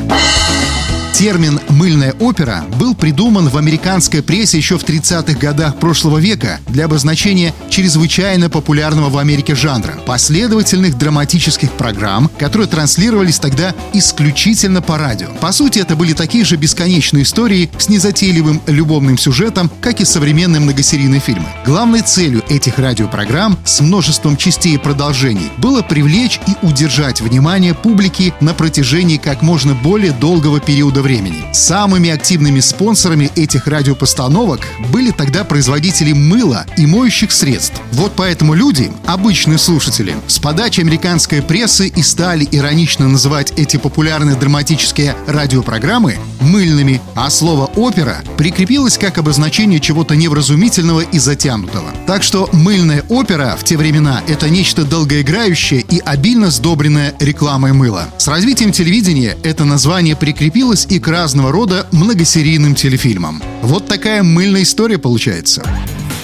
Термин «мыльная опера» был придуман в американской прессе еще в 30-х годах прошлого века для обозначения чрезвычайно популярного в Америке жанра – последовательных драматических программ, которые транслировались тогда исключительно по радио. По сути, это были такие же бесконечные истории с незатейливым любовным сюжетом, как и современные многосерийные фильмы. Главной целью этих радиопрограмм с множеством частей и продолжений было привлечь и удержать внимание публики на протяжении как можно более долгого периода времени. Самыми активными спонсорами этих радиопостановок были тогда производители мыла и моющих средств. Вот поэтому люди, обычные слушатели, с подачи американской прессы и стали иронично называть эти популярные драматические радиопрограммы мыльными, а слово «опера» прикрепилось как обозначение чего-то невразумительного и затянутого. Так что мыльная опера в те времена — это нечто долгоиграющее и обильно сдобренное рекламой мыла. С развитием телевидения это название прикрепилось и к разного рода многосерийным телефильмам. Вот такая мыльная история получается.